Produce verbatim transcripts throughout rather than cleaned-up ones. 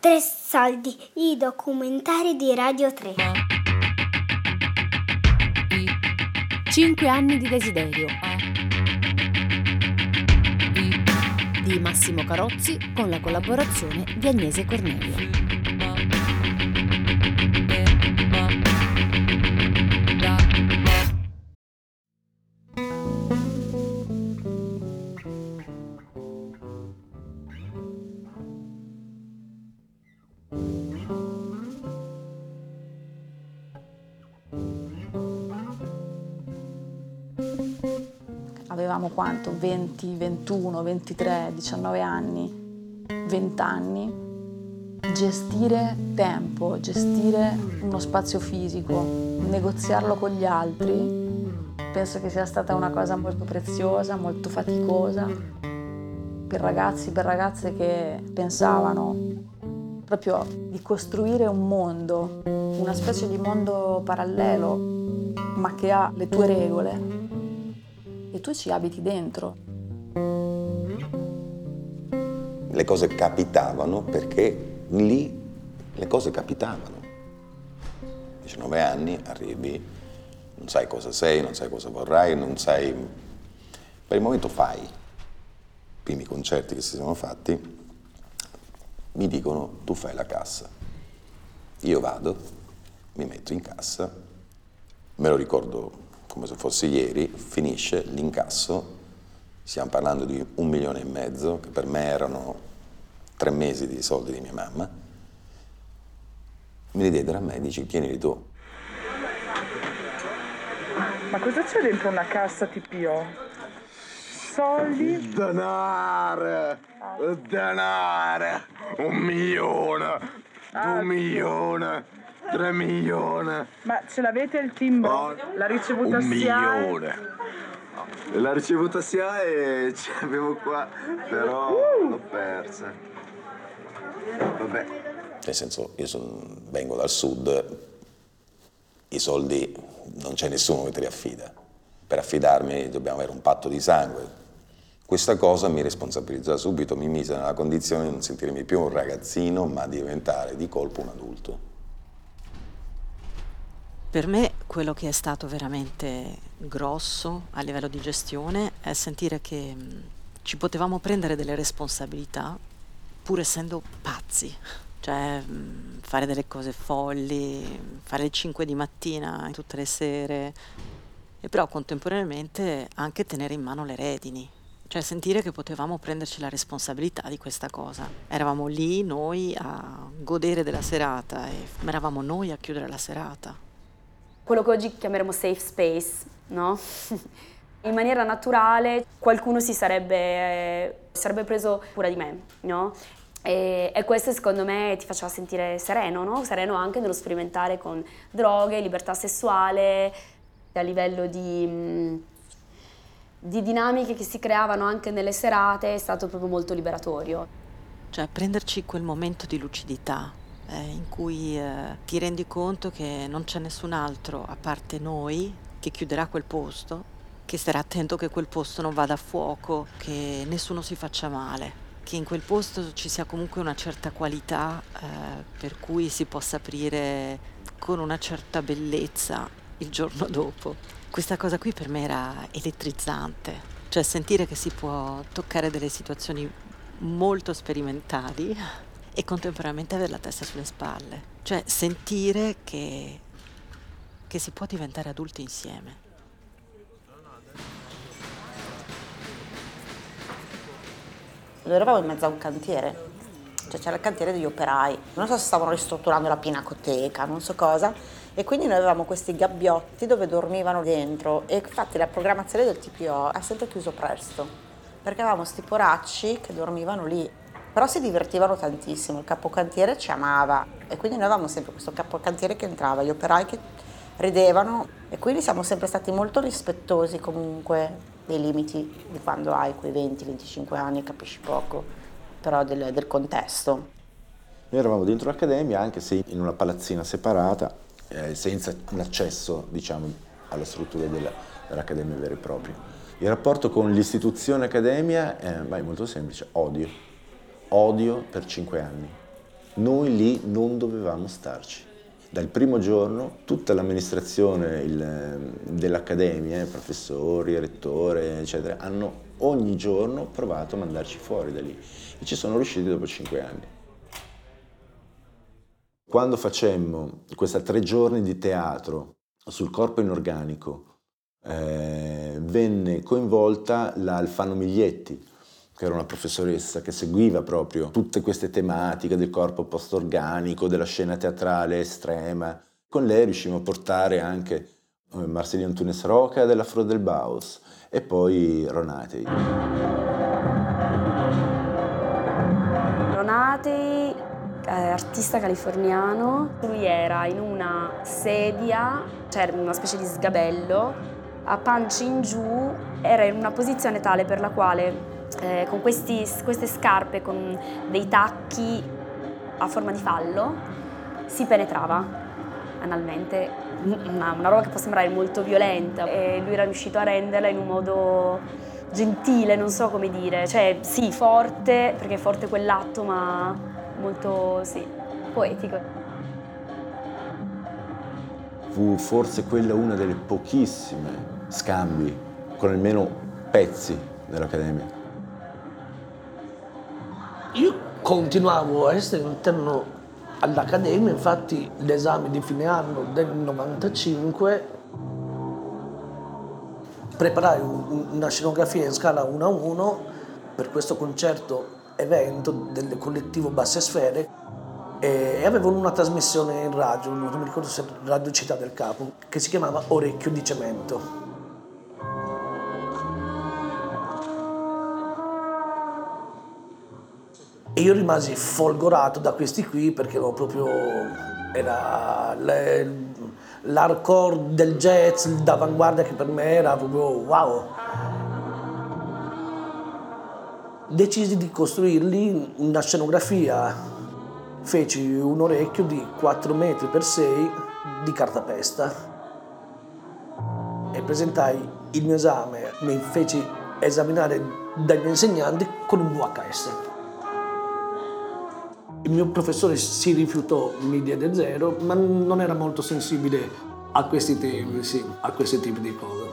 T R E SOLDI, i documentari di Radio tre. Cinque anni di desiderio di Massimo Carozzi con la collaborazione di Agnese Cornelia. Avevamo quanto? venti, ventuno, ventitré, diciannove anni, venti anni. Gestire tempo, gestire uno spazio fisico, negoziarlo con gli altri, penso che sia stata una cosa molto preziosa, molto faticosa per ragazzi, per ragazze che pensavano proprio di costruire un mondo, una specie di mondo parallelo, ma che ha le tue regole. E tu ci abiti dentro. Le cose capitavano perché lì le cose capitavano. diciannove anni, arrivi, non sai cosa sei, non sai cosa vorrai, non sai... Per il momento fai. I primi concerti che si sono fatti mi dicono tu fai la cassa. Io vado, mi metto in cassa, me lo ricordo come se fosse ieri, finisce l'incasso, stiamo parlando di un milione e mezzo, che per me erano tre mesi di soldi di mia mamma, mi li diedero a me e dici tienili tu. Ma cosa c'è dentro una cassa T P O? Soldi? Denare! Denare! Un milione! Ah. Un milione! Tre milioni. Ma ce l'avete il timbro? Oh, la ricevuta un S I A E? Un milione. La ricevuta S I A E ce l'avevo qua, però uh. l'ho persa. Vabbè. Nel senso, io son, vengo dal sud, i soldi non c'è nessuno che te li affida. Per affidarmi dobbiamo avere un patto di sangue. Questa cosa mi responsabilizzò subito, mi mise nella condizione di non sentirmi più un ragazzino, ma di diventare di colpo un adulto. Per me quello che è stato veramente grosso a livello di gestione è sentire che ci potevamo prendere delle responsabilità pur essendo pazzi, cioè fare delle cose folli, fare le cinque di mattina tutte le sere e però contemporaneamente anche tenere in mano le redini, cioè sentire che potevamo prenderci la responsabilità di questa cosa. Eravamo lì noi a godere della serata e eravamo noi a chiudere la serata. Quello che oggi chiameremo safe space, no? In maniera naturale qualcuno si sarebbe, eh, sarebbe preso cura di me, no? E, e questo secondo me ti faceva sentire sereno, no? Sereno anche nello sperimentare con droghe, libertà sessuale, a livello di, di dinamiche che si creavano anche nelle serate, è stato proprio molto liberatorio. Cioè prenderci quel momento di lucidità, in cui eh, ti rendi conto che non c'è nessun altro a parte noi che chiuderà quel posto, che starà attento che quel posto non vada a fuoco, che nessuno si faccia male, che in quel posto ci sia comunque una certa qualità eh, per cui si possa aprire con una certa bellezza il giorno dopo. Questa cosa qui per me era elettrizzante, cioè sentire che si può toccare delle situazioni molto sperimentali e contemporaneamente avere la testa sulle spalle, cioè sentire che, che si può diventare adulti insieme. Noi eravamo in mezzo a un cantiere, cioè c'era il cantiere degli operai, non so se stavano ristrutturando la pinacoteca, non so cosa, e quindi noi avevamo questi gabbiotti dove dormivano dentro e infatti la programmazione del T P O ha sempre chiuso presto, perché avevamo sti poracci che dormivano lì. Però si divertivano tantissimo, il capocantiere ci amava e quindi noi avevamo sempre questo capocantiere che entrava, gli operai che ridevano e quindi siamo sempre stati molto rispettosi comunque dei limiti di quando hai quei venti venticinque anni, capisci poco, però del, del contesto. Noi eravamo dentro l'accademia anche se in una palazzina separata, eh, senza un accesso diciamo, alla struttura della, dell'accademia vera e propria. Il rapporto con l'istituzione accademia eh, è molto semplice, odio. Odio per cinque anni, Noi lì non dovevamo starci. Dal primo giorno tutta l'amministrazione il, dell'Accademia, professori, rettore, eccetera, hanno ogni giorno provato a mandarci fuori da lì e ci sono riusciti dopo cinque anni. Quando facemmo questa tre giorni di teatro sul corpo inorganico, eh, venne coinvolta la Alfano Miglietti, che era una professoressa che seguiva proprio tutte queste tematiche del corpo post-organico, della scena teatrale estrema. Con lei riuscimmo a portare anche Marcel·lí Antúnez Roca dell'Afro del Baus e poi Ron Athey. Ron Athey, artista californiano, lui era in una sedia, c'era una specie di sgabello, a pancia in giù, era in una posizione tale per la quale Eh, con questi, queste scarpe con dei tacchi a forma di fallo si penetrava analmente, una, una roba che può sembrare molto violenta, e lui era riuscito a renderla in un modo gentile, non so come dire, cioè sì, forte, perché è forte quell'atto, ma molto, sì, poetico. Fu forse quella una delle pochissime scambi con almeno pezzi dell'Accademia. Io continuavo a essere interno all'Accademia, infatti l'esame di fine anno del novantacinque preparai una scenografia in scala uno a uno per questo concerto evento del collettivo Basse Sfere e avevo una trasmissione in radio, non mi ricordo se Radio Città del Capo, che si chiamava Orecchio di Cemento. E io rimasi folgorato da questi qui perché ero proprio, era l'hardcore del jazz, d'avanguardia, che per me era proprio wow. Decisi di costruirli una scenografia, feci un orecchio di quattro metri per sei di cartapesta e presentai il mio esame, mi feci esaminare dai miei insegnanti con un V H S. Il mio professore si rifiutò, mi diede zero, ma non era molto sensibile a questi temi, sì, a questi tipi di cose.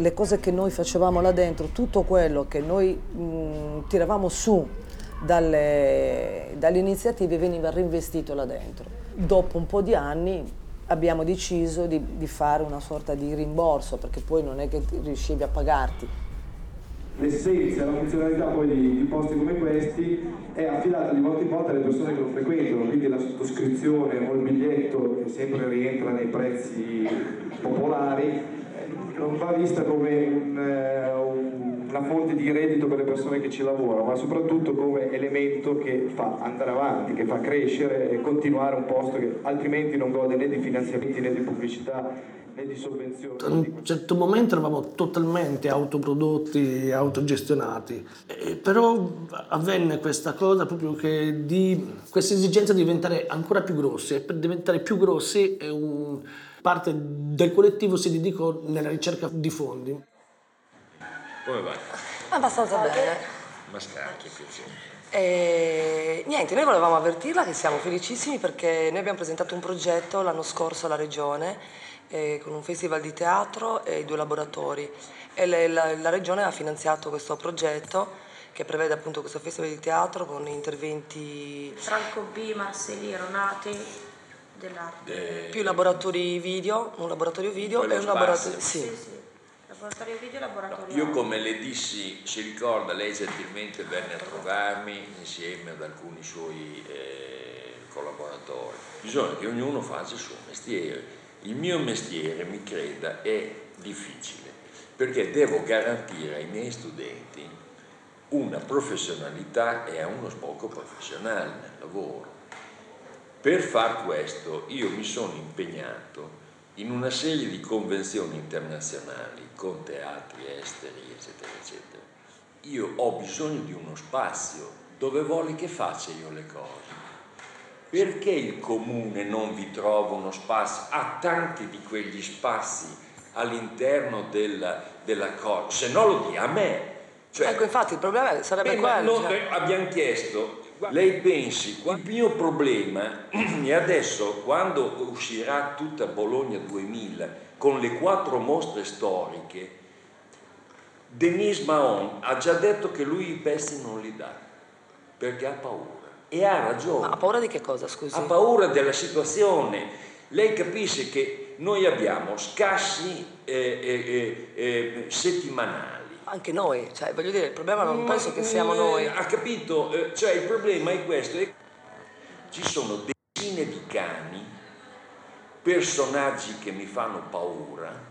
Le cose che noi facevamo là dentro, tutto quello che noi mh, tiravamo su dalle, dalle iniziative veniva reinvestito là dentro. Dopo un po' di anni abbiamo deciso di, di fare una sorta di rimborso, perché poi non è che riuscivi a pagarti. L'essenza, la funzionalità poi di, di posti come questi è affidata di volta in volta alle persone che lo frequentano, quindi la sottoscrizione o il biglietto, che sempre rientra nei prezzi popolari, non va vista come un, un, una fonte di reddito per le persone che ci lavorano, ma soprattutto come elemento che fa andare avanti, che fa crescere e continuare un posto che altrimenti non gode né di finanziamenti né di pubblicità né di sovvenzioni. A un certo momento eravamo totalmente autoprodotti, autogestionati, e però avvenne questa cosa proprio che di questa esigenza di diventare ancora più grossi, e per diventare più grossi è un... parte del collettivo si dedicò nella ricerca di fondi. Come va? Abbastanza bene. bene. Mascacchi, piacere. E niente, noi volevamo avvertirla che siamo felicissimi perché noi abbiamo presentato un progetto l'anno scorso alla Regione eh, con un festival di teatro e due laboratori. E le, la, la Regione ha finanziato questo progetto che prevede appunto questo festival di teatro con interventi... Franco B, Marcel·lí, Ron Athey... dell'arte. De... Più laboratori video, un laboratorio video e un laboratorio... Sì. Sì, sì. Laboratorio video e laboratorio... No, io come le dissi, si ricorda, lei gentilmente venne a trovarmi insieme ad alcuni suoi eh, collaboratori. Bisogna che ognuno faccia il suo mestiere. Il mio mestiere, mi creda, è difficile, perché devo garantire ai miei studenti una professionalità e a uno sbocco professionale nel lavoro. Per far questo io mi sono impegnato in una serie di convenzioni internazionali con teatri esteri, eccetera, eccetera. Io ho bisogno di uno spazio dove voglio che faccia io le cose. Perché il comune non vi trova uno spazio? Ha tanti di quegli spazi all'interno della, della cosa, se no lo dia a me. Cioè, ecco, infatti il problema sarebbe quello. No, cioè... Abbiamo chiesto, lei pensi, il mio problema è adesso quando uscirà tutta Bologna duemila con le quattro mostre storiche, Denis Mahon ha già detto che lui i pezzi non li dà, perché ha paura. E ha ragione. Ma ha paura di che cosa, scusi? Ha paura della situazione. Lei capisce che noi abbiamo scassi eh, eh, eh, settimanali. Anche noi, cioè, voglio dire, il problema non Ma, penso che siamo noi. Ha capito? Eh, cioè, il problema è questo. Ci sono decine di cani, personaggi che mi fanno paura,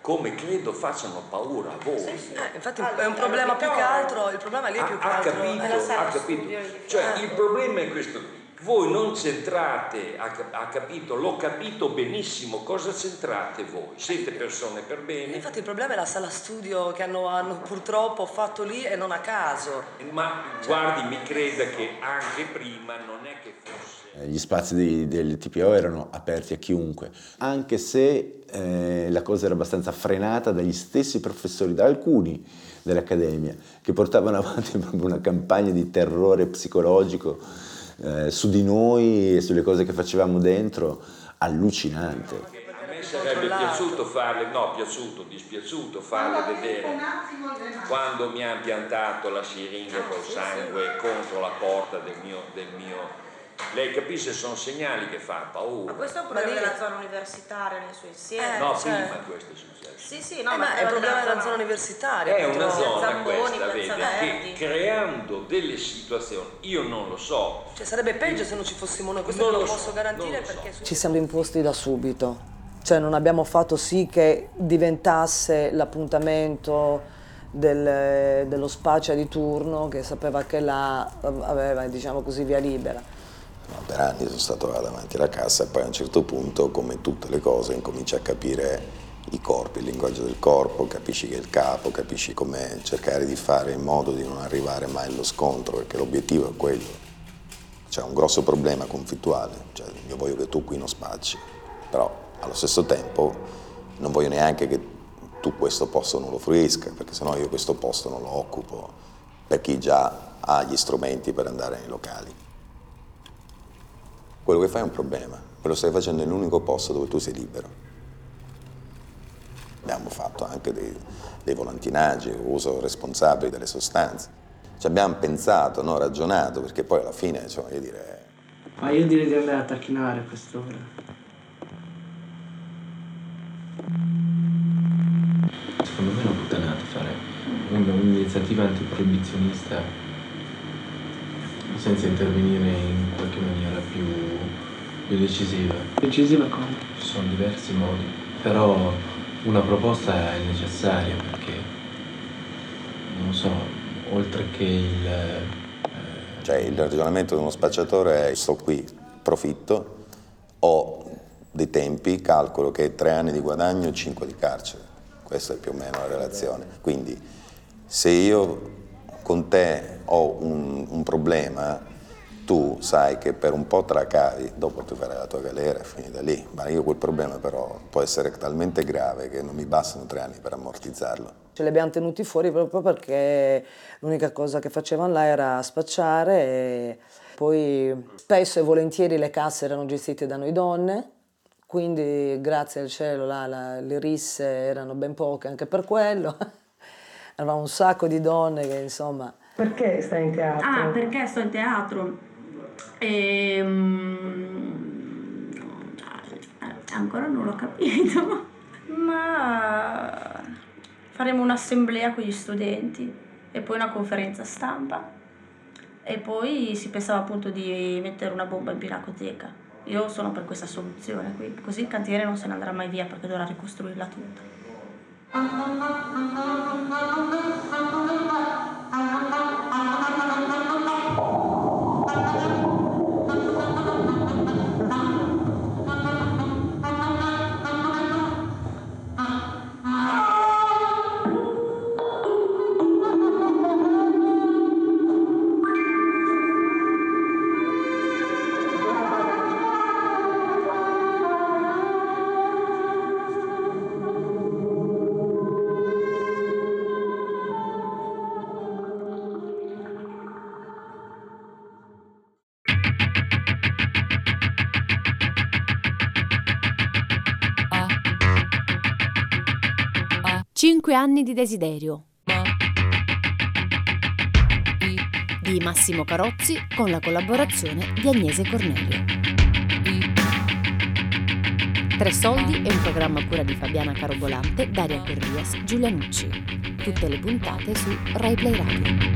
come credo facciano paura a voi. Sì, sì. Eh, infatti allora, è un problema più che altro, il problema lì è più che altro. Ha capito, ha capito. Cioè il problema è questo qui. Voi non centrate, ha capito, l'ho capito benissimo, cosa centrate voi? Siete persone per bene. Infatti il problema è la sala studio che hanno, hanno purtroppo fatto lì e non a caso. Ma cioè, guardi, mi creda che anche prima non è che fosse... Gli spazi di, del T P O erano aperti a chiunque, anche se eh, la cosa era abbastanza frenata dagli stessi professori, da alcuni dell'Accademia, che portavano avanti proprio una campagna di terrore psicologico Eh, su di noi e sulle cose che facevamo dentro, allucinante. A me sarebbe piaciuto farle, no, piaciuto, dispiaciuto farle vedere quando mi ha impiantato la siringa col sangue contro la porta del mio, del mio... Lei capisce, sono segnali che fa paura. Ma questo è un problema della zona universitaria nel suo insieme. Eh, no, cioè... prima questo è successo. Sì, sì, no, eh, ma è un problema della zona universitaria. È una zona Zamboni, questa, vedi, che creando delle situazioni, io non lo so. Cioè sarebbe peggio se non ci fossimo noi, questo non lo, lo posso so, garantire lo perché... So. Ci siamo imposti da subito, cioè non abbiamo fatto sì che diventasse l'appuntamento... Del, dello spaccia di turno che sapeva che là aveva, diciamo così, via libera. No, per anni sono stato là davanti alla cassa e poi a un certo punto, come tutte le cose, incominci a capire i corpi, il linguaggio del corpo, capisci che è il capo, capisci come cercare di fare in modo di non arrivare mai allo scontro, perché l'obiettivo è quello. C'è un grosso problema conflittuale, cioè io voglio che tu qui non spacci, però allo stesso tempo non voglio neanche che tu questo posto non lo fruisca, perché sennò io questo posto non lo occupo per chi già ha gli strumenti per andare nei locali. Quello che fai è un problema, quello stai facendo è l'unico posto dove tu sei libero. Abbiamo fatto anche dei, dei volantinaggi, uso responsabile delle sostanze. Ci abbiamo pensato, no, ragionato, perché poi alla fine, cioè, io direi... Ma io direi di andare a tacchinare a quest'ora. Secondo me è una puttanata fare un'iniziativa antiproibizionista senza intervenire in qualche maniera più, più decisiva. Decisiva come? Ci sono diversi modi, però una proposta è necessaria perché, non so, oltre che il... Eh... Cioè il ragionamento di uno spacciatore è sto qui, profitto, ho dei tempi, calcolo che tre anni di guadagno e cinque di carcere. Questa è più o meno la relazione. Quindi se io con te ho un, un problema, tu sai che per un po' te la cavi, dopo tu farai la tua galera e finita lì. Ma io quel problema però può essere talmente grave che non mi bastano tre anni per ammortizzarlo. Ce li abbiamo tenuti fuori proprio perché l'unica cosa che facevano là era spacciare e poi spesso e volentieri le casse erano gestite da noi donne. Quindi grazie al cielo là, la, le risse erano ben poche anche per quello. Eravamo un sacco di donne che insomma... Perché stai in teatro? Ah, perché sto in teatro. Ehm... Ancora non l'ho capito. Ma faremo un'assemblea con gli studenti e poi una conferenza stampa. E poi si pensava appunto di mettere una bomba in pinacoteca. Io sono per questa soluzione qui, così il cantiere non se ne andrà mai via perché dovrà ricostruirla tutta. Cinque anni di desiderio di Massimo Carozzi con la collaborazione di Agnese Cornelia. Tre soldi è un programma a cura di Fabiana Carogolante, Daria Perrias, Giulianucci. Tutte le puntate su RaiPlay Radio.